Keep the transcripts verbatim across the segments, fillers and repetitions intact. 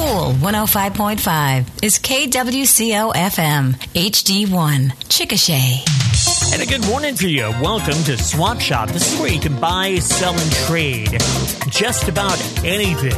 Cool one oh five point five is K W C O F M H D one, Chickasha. And a good morning to you. Welcome to Swap Shop. This is where you can buy, sell, and trade just about anything.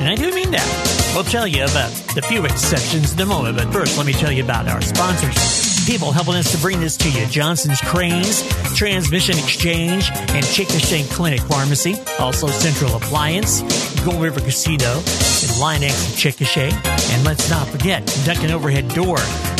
And I do mean that. We'll tell you about the few exceptions in a moment, but first let me tell you about our sponsors. People helping us to bring this to you: Johnson's Cranes, Transmission Exchange, and Chickasha Clinic Pharmacy. Also Central Appliance, Gold River Casino, and Line-X in Chickasha. And let's not forget Duncan Overhead Door,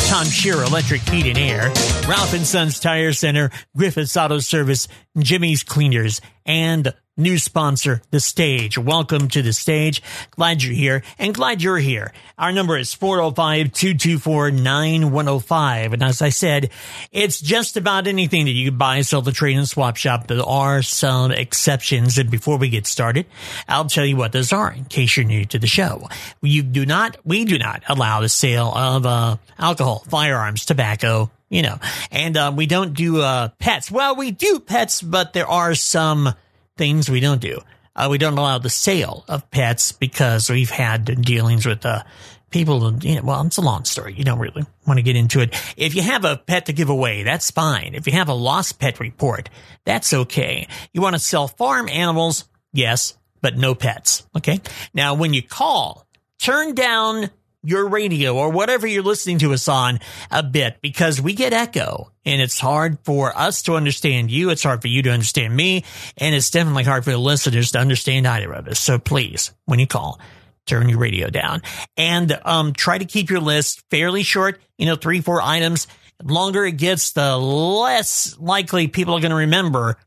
Tom Shearer Electric Heat and Air, Ralph and Sons Tire Center, Griffith's Auto Service, Jimmy's Cleaners, and new sponsor, The Stage. Welcome to The Stage. Glad you're here, and glad you're here. Our number is four oh five, two two four, nine one oh five. And as I said, it's just about anything that you can buy, sell, the trade, and swap shop. There are some exceptions. And before we get started, I'll tell you what those are in case you're new to the show. You do not, we do not allow the sale of uh, alcohol, firearms, tobacco, you know, and uh, we don't do uh, pets. Well, we do pets, but there are some things we don't do. Uh, we don't allow the sale of pets because we've had dealings with uh, people. You know, well, it's a long story. You don't really want to get into it. If you have a pet to give away, that's fine. If you have a lost pet report, that's okay. You want to sell farm animals, yes, but no pets. Okay. Now, when you call, turn down your radio or whatever you're listening to us on a bit, because we get echo, and it's hard for us to understand you. It's hard for you to understand me. And it's definitely hard for the listeners to understand either of us. So please, when you call, turn your radio down, and um, try to keep your list fairly short. You know, three, four items. The longer it gets, the less likely people are going to remember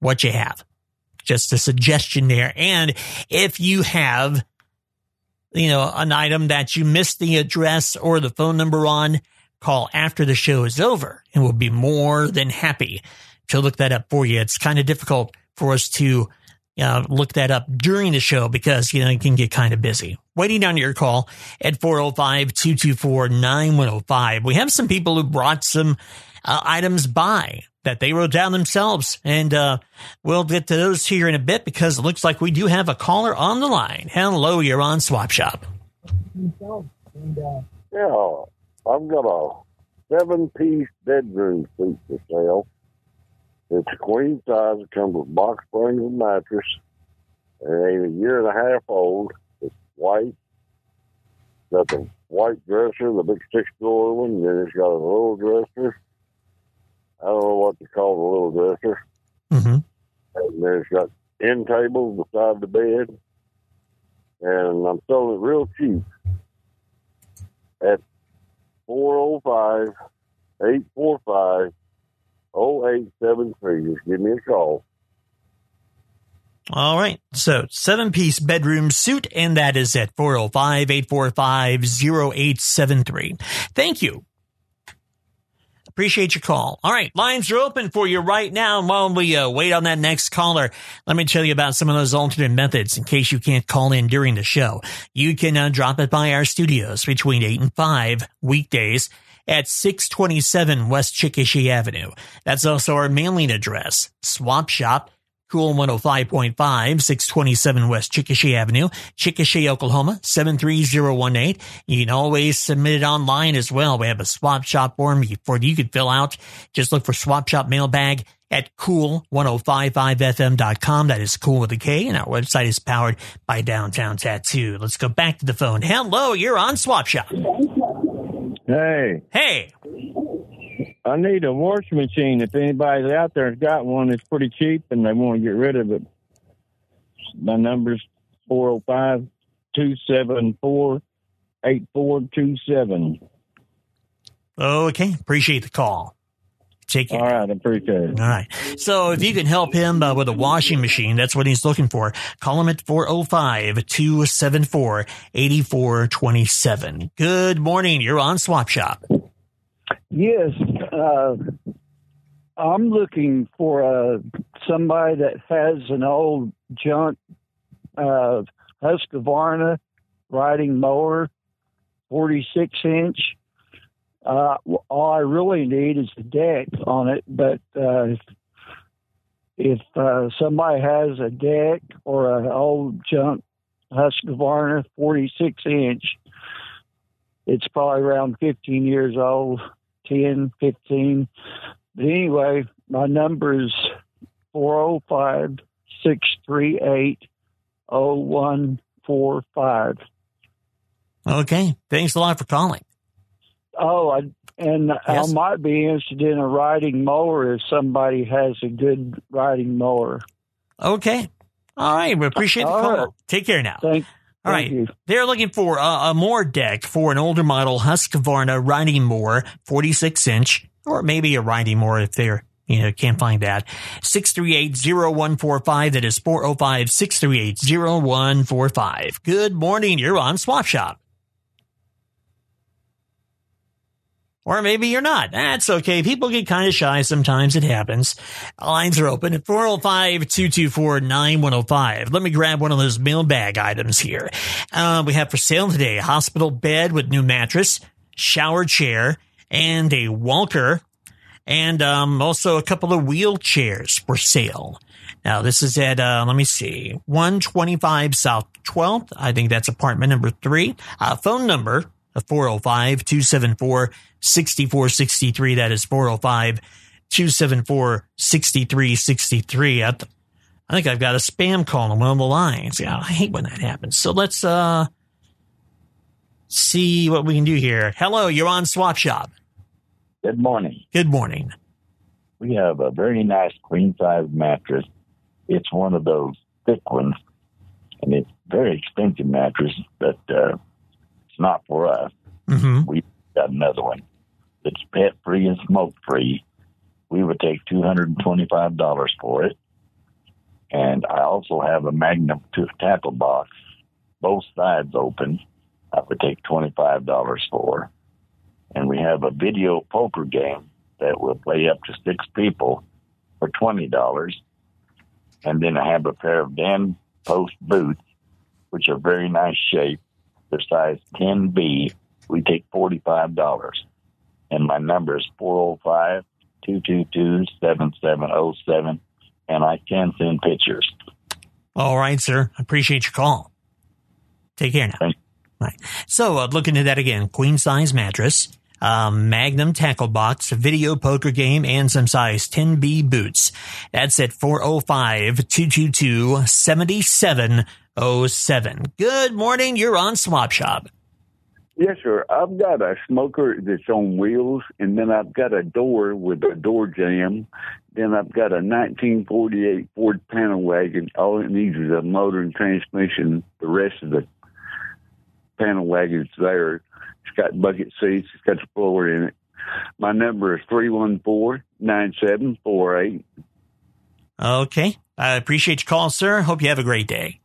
what you have. Just a suggestion there. And if you have, you know, an item that you missed the address or the phone number on, call after the show is over, and we'll be more than happy to look that up for you. It's kind of difficult for us to uh, look that up during the show because, you know, it can get kind of busy. Waiting on your call at four oh five, two two four, nine one oh five. We have some people who brought some uh, items by that they wrote down themselves, and uh, we'll get to those here in a bit because it looks like we do have a caller on the line. Hello, you're on Swap Shop. Yeah, I've got a seven-piece bedroom suite for sale. It's a queen size. It comes with box springs and mattress. It ain't a year and a half old. It's white. Got the white dresser, the big six-door one. Then it's got a little dresser. I don't know what to call the little dresser. Mm-hmm. And then it's got end tables beside the bed. And I'm selling it real cheap at four oh five, eight four five, oh eight seven three. Just give me a call. All right. So seven-piece bedroom suite, and that is at four oh five, eight four five, oh eight seven three. Thank you. Appreciate your call. All right. Lines are open for you right now. And while we uh, wait on that next caller, let me tell you about some of those alternate methods in case you can't call in during the show. You can uh, drop it by our studios between eight and five weekdays at six twenty-seven West Chickasha Avenue. That's also our mailing address, Swap Shop. Cool one oh five point five, six twenty-seven West Chickasha Avenue, Chickasha, Oklahoma, seven three zero one eight. You can always submit it online as well. We have a Swap Shop form for you can fill out. Just look for Swap Shop Mailbag at cool ten fifty-five f m dot com. That is cool with a K, and our website is powered by Downtown Tattoo. Let's go back to the phone. Hello, you're on Swap Shop. Hey. Hey. I need a washing machine. If anybody's out there has got one, it's pretty cheap and they want to get rid of it. My number's four oh five, two seven four, eight four two seven. Okay. Appreciate the call. Take care. All right. I appreciate it. All right. So if you can help him uh, with a washing machine, that's what he's looking for. Call him at four oh five, two seven four, eight four two seven. Good morning. You're on Swap Shop. Yes, uh, I'm looking for uh, somebody that has an old junk uh, Husqvarna riding mower, forty-six inch. Uh, all I really need is the deck on it, but uh, if, if uh, somebody has a deck or an old junk Husqvarna forty-six inch. It's probably around fifteen years old, ten, fifteen. But anyway, my number is four oh five, six three eight, oh one four five. Okay. Thanks a lot for calling. Oh, I, and yes. I might be interested in a riding mower if somebody has a good riding mower. Okay. All right. We appreciate the All call. Right. Take care now. Thank, All thank right. you. They're looking for a, a mower deck for an older model Husqvarna riding mower, forty-six inch, or maybe a riding mower if they're, you know, can't find that. six three eight, oh one four five. That is four oh five, six three eight, oh one four five. Good morning. You're on Swap Shop. Or maybe you're not. That's okay. People get kind of shy. Sometimes it happens. Lines are open at four oh five, two two four, nine one oh five. Let me grab one of those mailbag items here. Uh, we have for sale today a hospital bed with new mattress, shower chair, and a walker, and um, also a couple of wheelchairs for sale. Now, this is at, uh, let me see, one twenty-five South twelfth. I think that's apartment number three. Uh, phone number, four oh five, two seven four, six four six three. That is four oh five, two seven four, six three six three. I, th- I think I've got a spam call on one of the lines. Yeah, I hate when that happens. So let's uh see what we can do here. Hello, you're on Swap Shop. Good morning. Good morning. We have a very nice queen-size mattress. It's one of those thick ones, and it's very expensive mattress, but uh, it's not for us. Mm-hmm. We've got another one that's pet-free and smoke-free. We would take two hundred twenty-five dollars for it. And I also have a Magnum tackle box, both sides open. I would take twenty-five dollars for. And we have a video poker game that will play up to six people for twenty dollars. And then I have a pair of Dan Post boots, which are very nice shape. They're size ten B. We take forty-five dollars. And my number is four oh five, two two two, seven seven oh seven. And I can send pictures. All right, sir. I appreciate your call. Take care now. Thank you. Right. So uh, look into that again. Queen size mattress, um, Magnum tackle box, video poker game, and some size ten B boots. That's at four oh five, two two two, seven seven oh seven. Good morning. You're on Swap Shop. Yes, sir. I've got a smoker that's on wheels, and then I've got a door with a door jamb. Then I've got a nineteen forty-eight Ford panel wagon. All it needs is a motor and transmission. The rest of the panel wagon's there. It's got bucket seats. It's got the floor in it. My number is three one four, nine seven four eight. Okay. I appreciate your call, sir. Hope you have a great day.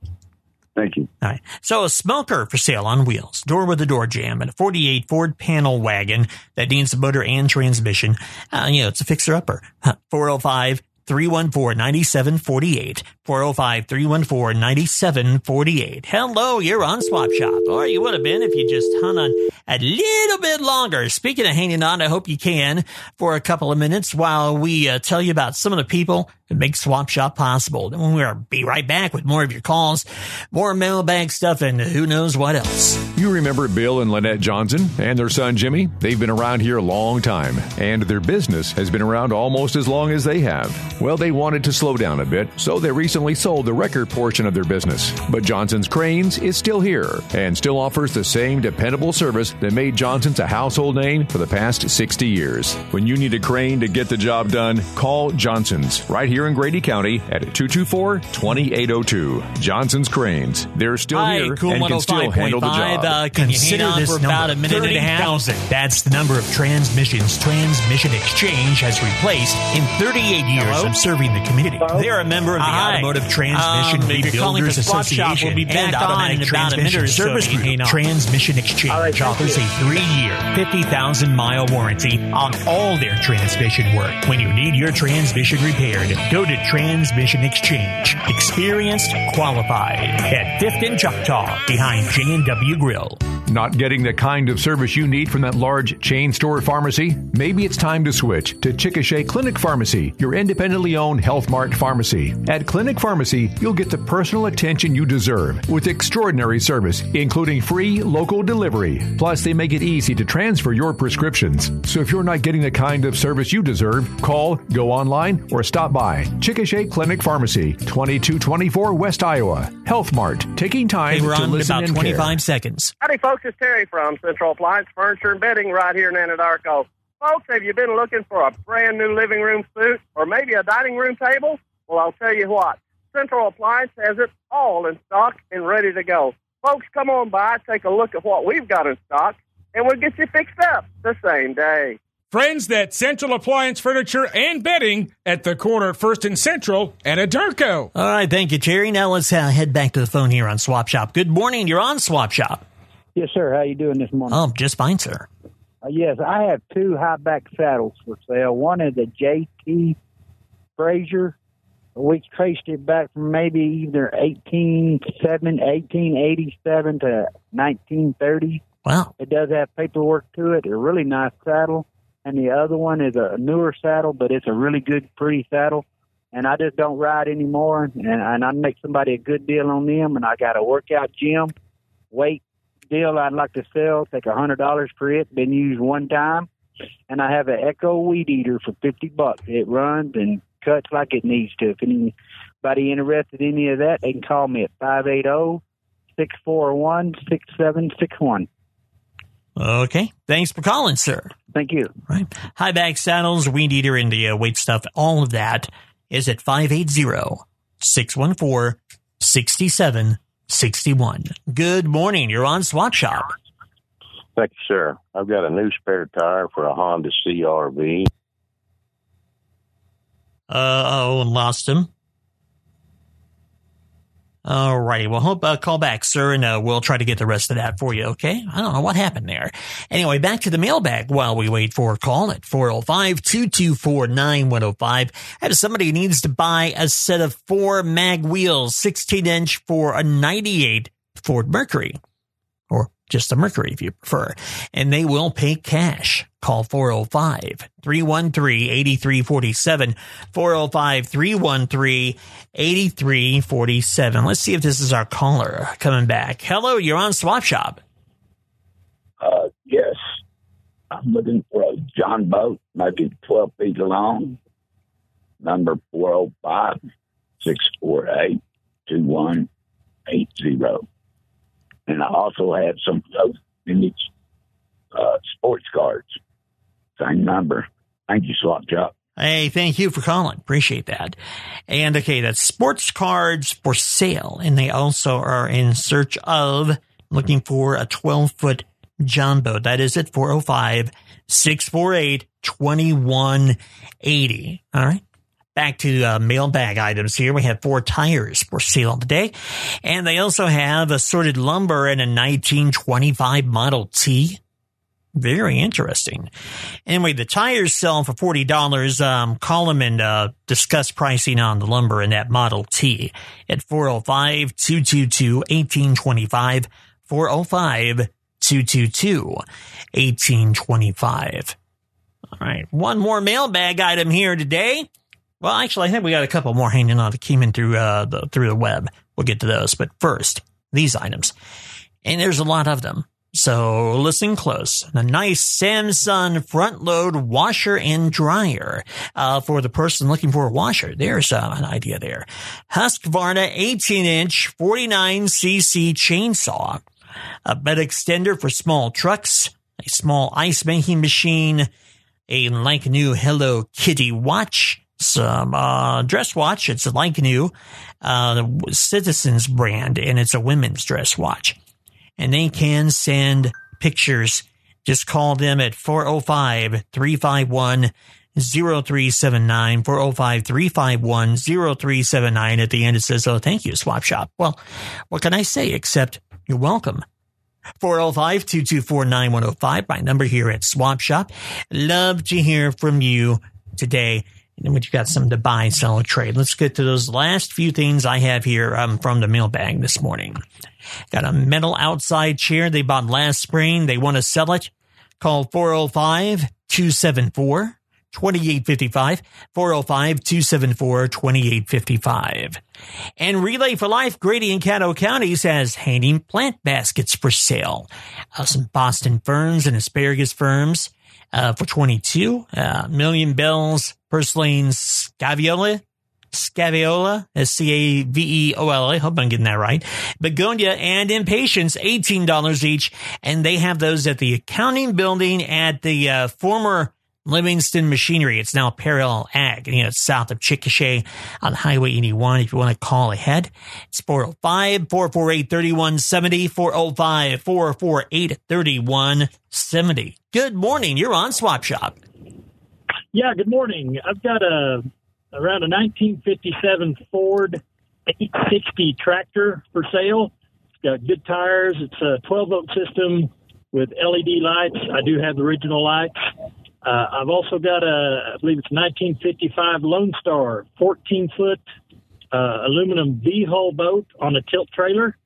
Thank you. All right. So a smoker for sale on wheels, door with a door jamb, and a forty-eight Ford panel wagon that needs a motor and transmission. Uh, you know, it's a fixer-upper. four oh five, three one four, nine seven four eight. four oh five, three one four, nine seven four eight. Hello, you're on Swap Shop. Or you would have been if you just hung on a little bit longer. Speaking of hanging on, I hope you can for a couple of minutes while we uh, tell you about some of the people that make Swap Shop possible. Then we'll be right back with more of your calls, more mailbag stuff, and who knows what else. You remember Bill and Lynette Johnson and their son Jimmy? They've been around here a long time, and their business has been around almost as long as they have. Well, they wanted to slow down a bit, so they recently sold the wrecker portion of their business. But Johnson's Cranes is still here and still offers the same dependable service that made Johnson's a household name for the past sixty years. When you need a crane to get the job done, call Johnson's right here in Grady County at two two four, two eight oh two. Johnson's Cranes. They're still Hi, here cool and can still handle the job. Uh, can Consider you hang on this for number, about a minute and a half? That's the number of transmissions Transmission Exchange has replaced in thirty-eight years. Hello? Of serving the community. Hello? They're a member of the Hi. Automotive Transmission um, Rebuilders Association we'll and Automatic Transmission Service so Group. Transmission Exchange right, offers you. a three-year, fifty thousand mile warranty on all their transmission work. When you need your transmission repaired, go to Transmission Exchange. Experienced, qualified at fifth and Choctaw behind J and W Grill. Not getting the kind of service you need from that large chain store pharmacy? Maybe it's time to switch to Chickasha Clinic Pharmacy, your independently owned HealthMart pharmacy. At Clinic Pharmacy, you'll get the personal attention you deserve with extraordinary service, including free local delivery. Plus, they make it easy to transfer your prescriptions. So if you're not getting the kind of service you deserve, call, go online, or stop by. Chickasha Clinic Pharmacy, twenty-two twenty-four West Iowa. HealthMart, taking time hey, to listen and care. About twenty-five seconds. Howdy, folks. It's Terry from Central Appliance Furniture and Bedding right here in Anadarko. Folks, have you been looking for a brand new living room suite or maybe a dining room table? Well, I'll tell you what. Central Appliance has it all in stock and ready to go. Folks, come on by, take a look at what we've got in stock, and we'll get you fixed up the same day. Friends, that's Central Appliance Furniture and Bedding at the corner of First and Central and Anadarko. All right, thank you, Terry. Now let's uh, head back to the phone here on Swap Shop. Good morning. You're on Swap Shop. Yes, sir. How you doing this morning? Oh, just fine, sir. Uh, yes, I have two high-back saddles for sale. One is a J T Frazier. We traced it back from maybe either eighteen eighty-seven to nineteen thirty. Wow. It does have paperwork to it. A really nice saddle. And the other one is a newer saddle, but it's a really good, pretty saddle. And I just don't ride anymore. And, and I make somebody a good deal on them. And I got a workout gym, weight deal I'd like to sell. Take one hundred dollars for it. Been used one time. And I have an Echo weed eater for fifty bucks. It runs and cuts like it needs to. If anybody interested in any of that, they can call me at five eight zero, six four one, six seven six one. Okay. Thanks for calling, sir. Thank you. Right. High back saddles, weed eater, India, weight stuff, all of that is at five eight zero, six one four, six seven six one. Good morning. You're on Swap Shop. Thank you, sir. I've got a new spare tire for a Honda C R V. Uh-oh, lost him. All righty. Well, hope uh, call back, sir, and uh, we'll try to get the rest of that for you, okay? I don't know what happened there. Anyway, back to the mailbag while we wait for a call at four oh five, two two four, nine one oh five. I have somebody who needs to buy a set of four mag wheels, sixteen inch for a ninety-eight Ford Mercury, or just a Mercury if you prefer, and they will pay cash. Call four oh five, three one three, eight three four seven, four oh five, three one three, eight three four seven. Let's see if this is our caller coming back. Hello, you're on Swap Shop. Uh, yes. I'm looking for a John boat, maybe twelve feet long, number four oh five, six four eight, two one eight zero. And I also have some of those vintage uh, sports cars. Same number. Thank you, Swap Shop. Hey, thank you for calling. Appreciate that. And, okay, that's sports cards for sale. And they also are in search of looking for a twelve-foot John boat. That is at four oh five, six four eight, two one eight zero. All right. Back to uh, mailbag items here. We have four tires for sale today. And they also have assorted lumber and a nineteen twenty-five Model T. Very interesting. Anyway, the tires sell for forty dollars. Um, call them and uh, discuss pricing on the lumber and that Model T at four oh five, two two two, one eight two five, four oh five, two two two, one eight two five. All right. One more mailbag item here today. Well, actually, I think we got a couple more hanging on that came in through, uh, the, through the web. We'll get to those. But first, these items. And there's a lot of them. So listen close. A nice Samsung front load washer and dryer. Uh, for the person looking for a washer. There's uh, an idea there. Husqvarna eighteen inch forty-nine c c chainsaw. A bed extender for small trucks. A small ice making machine. A like new Hello Kitty watch. Some uh, dress watch. It's like new uh, Citizens brand, and it's a women's dress watch. And they can send pictures. Just call them at four oh five, three five one, oh three seven nine, four oh five, three five one, oh three seven nine. At the end, it says, oh, thank you, Swap Shop. Well, what can I say except you're welcome. four oh five, two two four, nine one oh five, my number here at Swap Shop. Love to hear from you today. and when you got something to buy, sell, or trade. Let's get to those last few things I have here um, from the mailbag this morning. Got a metal outside chair they bought last spring. They want to sell it. Call four oh five, two seven four, two eight five five, four oh five, two seven four, two eight five five. And Relay for Life, Grady in Caddo Counties has hanging plant baskets for sale. Uh, some Boston ferns and asparagus ferns uh, for twenty-two dollars. Uh, million bells, purslane, scaviola. Scaviola, S C A V E O L A. Hope I'm getting that right. Begonia and Impatience, eighteen dollars each. And they have those at the accounting building at the uh, former Livingston Machinery. It's now Parallel Ag. You know, it's south of Chickasha on Highway eighty-one. If you want to call ahead, it's four oh five, four four eight, three one seven oh, four oh five, four four eight, three one seven oh. Good morning. You're on Swap Shop. Yeah, good morning. I've got a around a nineteen fifty-seven Ford eight sixty tractor for sale. It's got good tires. It's a twelve volt system with L E D lights. I do have the original lights. Uh, I've also got a, I believe it's nineteen fifty-five Lone Star fourteen foot uh, aluminum V-hull boat on a tilt trailer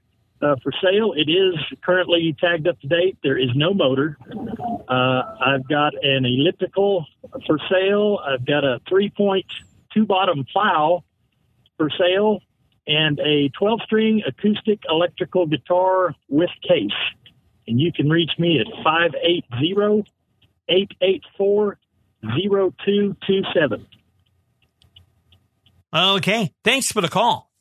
uh, for sale. It is currently tagged up to date. There is no motor. Uh, I've got an elliptical for sale. I've got a three-point two-bottom plow for sale, and a twelve-string acoustic electrical guitar with case. And you can reach me at five eight oh, eight eight four, oh two two seven. Okay. Thanks for the call.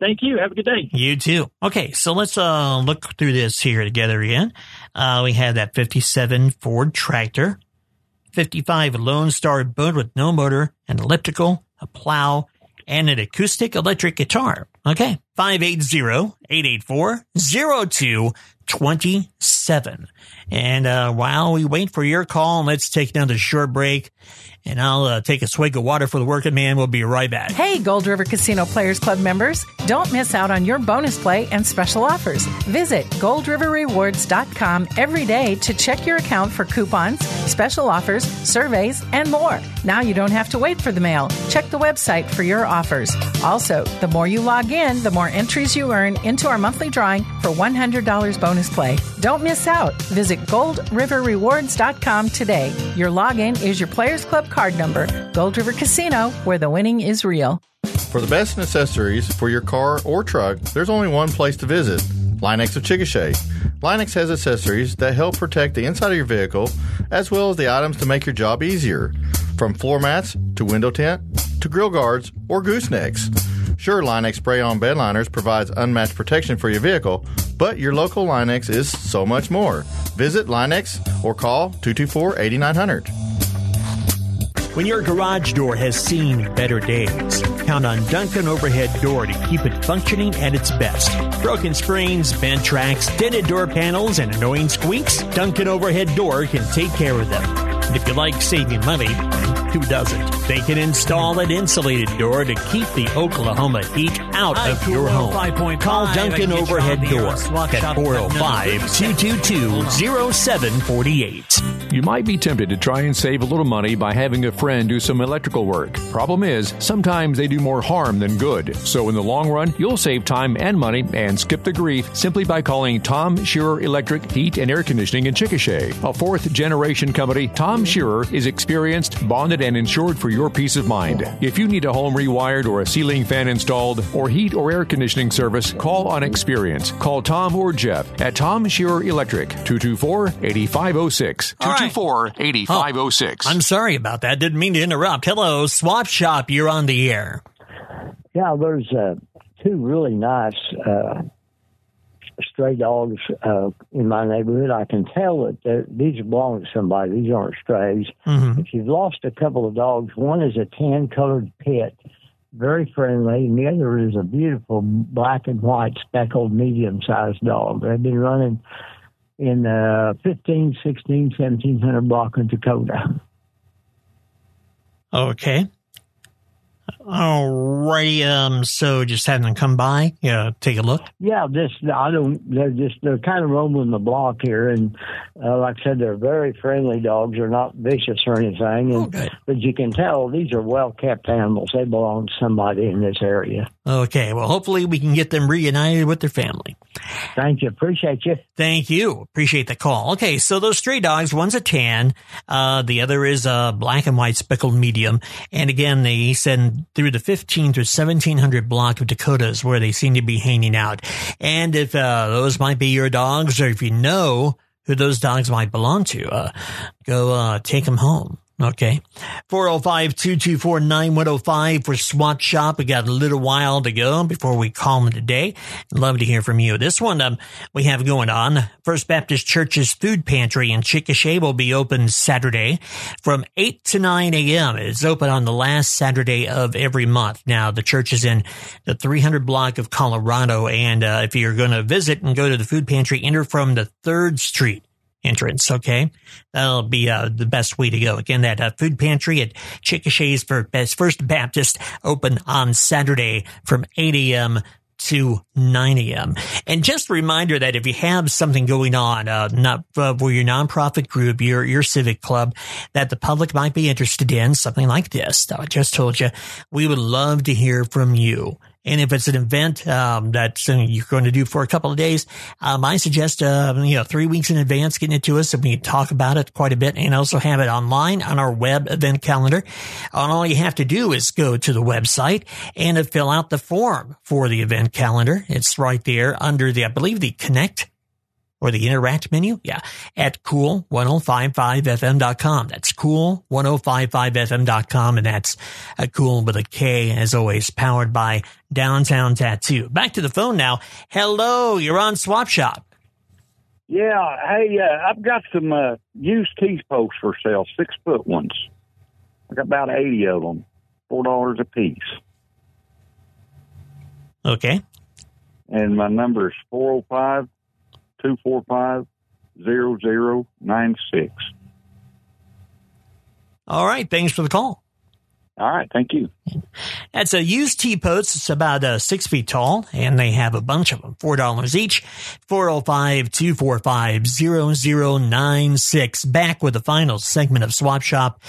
Thank you. Have a good day. You too. Okay, so let's uh, look through this here together again. Uh, we have that fifty-seven Ford tractor, fifty-five Lone Star boat with no motor, an elliptical, a plow, and an acoustic electric guitar. Okay, five eight oh, eight eight four, oh two two seven. And uh, while we wait for your call, let's take another short break, and I'll uh, take a swig of water for the working man. We'll be right back. Hey, Gold River Casino Players Club members, don't miss out on your bonus play and special offers. Visit gold river rewards dot com every day to check your account for coupons, special offers, surveys, and more. Now you don't have to wait for the mail. Check the website for your offers. Also, the more you log in, the more entries you earn into our monthly drawing for one hundred dollars bonus play. Don't miss out. Visit gold river rewards dot com today. Your login is your Players Club card number. Gold River Casino, where the winning is real. For the best accessories for your car or truck, there's only one place to visit: Line-X of Chickasha. Line-X has accessories that help protect the inside of your vehicle, as well as the items to make your job easier, from floor mats to window tint to grill guards or goosenecks. Sure, Line-X spray-on bed liners provides unmatched protection for your vehicle, but your local Line-X is so much more. Visit Line-X or call two two four, eight nine zero zero. When your garage door has seen better days, count on Duncan Overhead Door to keep it functioning at its best. Broken springs, bent tracks, dented door panels, and annoying squeaks? Duncan Overhead Door can take care of them. And if you like saving money, who doesn't? They can install an insulated door to keep the Oklahoma heat out I of your home. Call Duncan Overhead Door at four oh five, two two two, oh seven four eight. You might be tempted to try and save a little money by having a friend do some electrical work. Problem is, sometimes they do more harm than good. So in the long run, you'll save time and money and skip the grief simply by calling Tom Shearer Electric Heat and Air Conditioning in Chickasha. A fourth-generation company, Tom Shearer is experienced, bonded, and insured for your peace of mind. If you need a home rewired or a ceiling fan installed or heat or air conditioning service, call on experience. Call Tom or Jeff at Tom Shearer Electric, two two four, eight five oh six. two two four, eight five oh six. Oh, I'm sorry about that. Didn't mean to interrupt. Hello, Swap Shop. You're on the air. Yeah, there's uh, two really nice uh, stray dogs uh, in my neighborhood. I can tell that these belong to somebody. These aren't strays. Mm-hmm. If you've lost a couple of dogs, one is a tan-colored pit, very friendly, and the other is a beautiful black and white speckled medium-sized dog. They've been running in uh, fifteen, sixteen, seventeen hundred block of Dakota. Okay. Alrighty, um, so just having them come by, yeah, you know, take a look. Yeah, just I don't. They're just they're kind of roaming the block here, and uh, like I said, they're very friendly dogs. They're not vicious or anything, and okay. But you can tell these are well kept animals. They belong to somebody in this area. Okay, well, hopefully we can get them reunited with their family. Thank you, appreciate you. Thank you, appreciate the call. Okay, so those stray dogs, one's a tan, uh, the other is a black and white speckled medium, and again they send through the fifteen through seventeen hundred block of Dakotas where they seem to be hanging out. And if uh, those might be your dogs, or if you know who those dogs might belong to, uh, go uh, take them home. Okay. four oh five, two two four, nine one oh five for Swap Shop. We got a little while to go before we call them today. Love to hear from you. This one um, we have going on. First Baptist Church's Food Pantry in Chickasha will be open Saturday from eight to nine a.m. It's open on the last Saturday of every month. Now, the church is in the three hundred block of Colorado. And uh, if you're going to visit and go to the food pantry, enter from the third Street entrance. Okay, that'll be uh, the best way to go. Again, that uh, food pantry at Chickasha's First Baptist open on Saturday from eight a.m. to nine a.m. And just a reminder that if you have something going on, uh, not uh, for your nonprofit group, your your civic club, that the public might be interested in, something like this I just told you, we would love to hear from you. And if it's an event um, that you're going to do for a couple of days, um, I suggest uh, you know three weeks in advance getting it to us, and we can talk about it quite a bit, and also have it online on our web event calendar. And all you have to do is go to the website and fill out the form for the event calendar. It's right there under the, I believe, the Connect or the Interact menu. Yeah, at cool ten fifty-five f m dot com. That's cool ten fifty-five f m dot com, and that's a cool with a K, as always, powered by Downtown Tattoo. Back to the phone now. Hello, you're on Swap Shop. Yeah, hey, uh, I've got some uh, used T-posts for sale, six-foot ones. I got about eighty of them, four dollars a piece. Okay. And my number is four oh five Two four five zero zero nine six. All right, thanks for the call. All right, thank you. That's a used T-post. It's about uh, six feet tall, and they have a bunch of them. four dollars each, four oh five, two four five, zero zero nine six. Back with the final segment of Swap Shop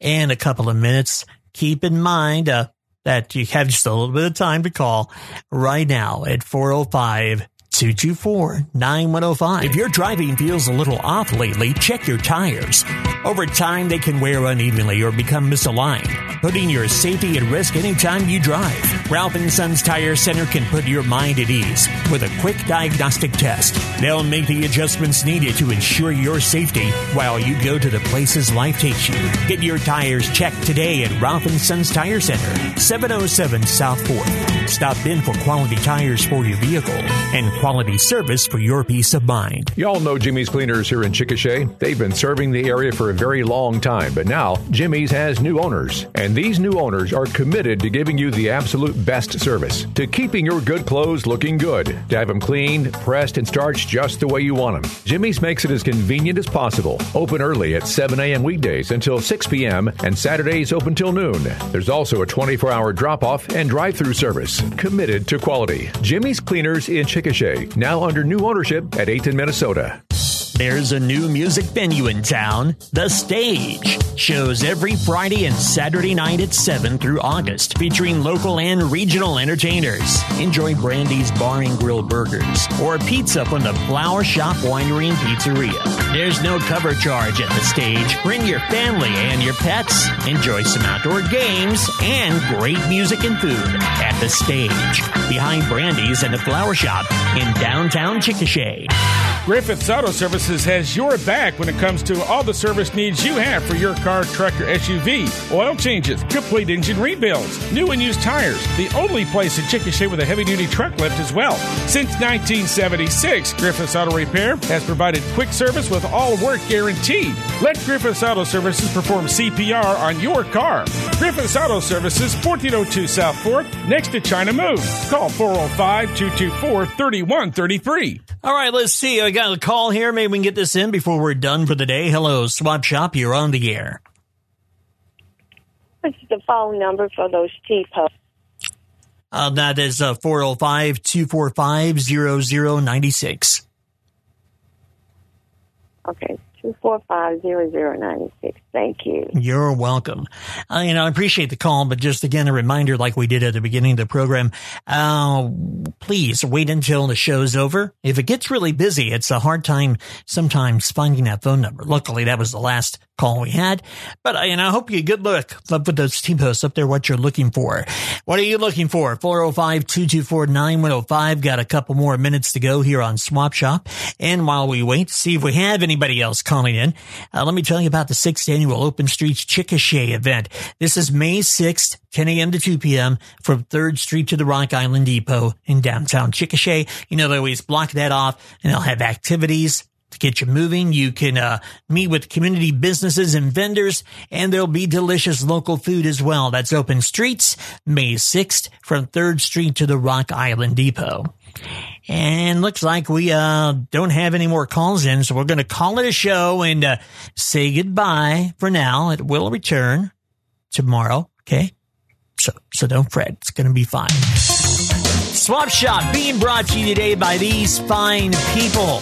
in a couple of minutes. Keep in mind uh, that you have just a little bit of time to call right now at four oh five, two four five, zero zero nine six. two two four, nine one oh five. If your driving feels a little off lately, check your tires. Over time, they can wear unevenly or become misaligned, putting your safety at risk anytime you drive. Ralph and Sons Tire Center can put your mind at ease with a quick diagnostic test. They'll make the adjustments needed to ensure your safety while you go to the places life takes you. Get your tires checked today at Ralph and Sons Tire Center, seven oh seven South fourth. Stop in for quality tires for your vehicle and quality service for your peace of mind. Y'all know Jimmy's Cleaners here in Chickasha. They've been serving the area for a very long time, but now Jimmy's has new owners, and these new owners are committed to giving you the absolute best service, to keeping your good clothes looking good, to have them cleaned, pressed, and starched just the way you want them. Jimmy's makes it as convenient as possible. Open early at seven a.m. weekdays until six p.m. and Saturdays open till noon. There's also a twenty-four hour drop-off and drive-through service. Committed to quality. Jimmy's Cleaners in Chickasha. Now under new ownership at eighth in Minnesota. There's a new music venue in town, The Stage. Shows every Friday and Saturday night at seven through August, featuring local and regional entertainers. Enjoy Brandy's Bar and Grill burgers or pizza from the Flower Shop Winery and Pizzeria. There's no cover charge at The Stage. Bring your family and your pets. Enjoy some outdoor games and great music and food at The Stage, behind Brandy's and the Flower Shop in downtown Chickasha. Griffith's Auto Services has your back when it comes to all the service needs you have for your car, truck, or S U V. Oil changes, complete engine rebuilds, new and used tires. The only place in Chickasha with a heavy-duty truck lift as well. Since nineteen seventy-six, Griffith's Auto Repair has provided quick service with all work guaranteed. Let Griffith's Auto Services perform C P R on your car. Griffith's Auto Services, fourteen oh two South fourth, next to China Moon. Call four oh five, two two four, three one three three. All right, let's see. I got a call here. Maybe we can get this in before we're done for the day. Hello, Swap Shop. You're on the air. is the phone number for those T-posts? Um, that is uh, four oh five, two four five, zero zero nine six. Okay, two four five, zero zero nine six. Thank you. You're welcome. Uh, you know, I appreciate the call, but just again, a reminder like we did at the beginning of the program, uh, please wait until the show's over. If it gets really busy, it's a hard time sometimes finding that phone number. Luckily, that was the last call we had. But, uh, and I hope you get good look up with those T-posts up there, what you're looking for. What are you looking for? four oh five, two two four, nine one oh five. Got a couple more minutes to go here on Swap Shop. And while we wait to see if we have anybody else calling in, uh, let me tell you about the sixth annual Open Streets Chickasha event. This is May sixth, ten a.m. to two p.m. from third Street to the Rock Island Depot in downtown Chickasha. You know, they always block that off, and they'll have activities to get you moving. You can uh, meet with community businesses and vendors, and there'll be delicious local food as well. That's Open Streets, May sixth, from third Street to the Rock Island Depot. And looks like we uh, don't have any more calls in, so we're going to call it a show and uh, say goodbye for now. It will return tomorrow, okay? So, so don't fret. It's going to be fine. Swap Shop being brought to you today by these fine people.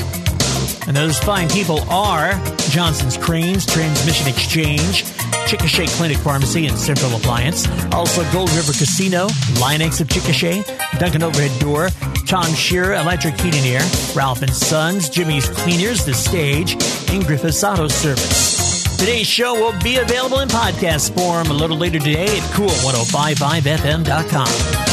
And those fine people are Johnson's Cranes, Transmission Exchange, Chickasha Clinic Pharmacy and Central Appliance, also Gold River Casino, Line-X of Chickasha, Duncan Overhead Door, Tom Shearer Electric Heat and Air, Ralph and Sons, Jimmy's Cleaners, The Stage, and Griffith's Auto Service. Today's show will be available in podcast form a little later today at cool ten fifty-five f m dot com.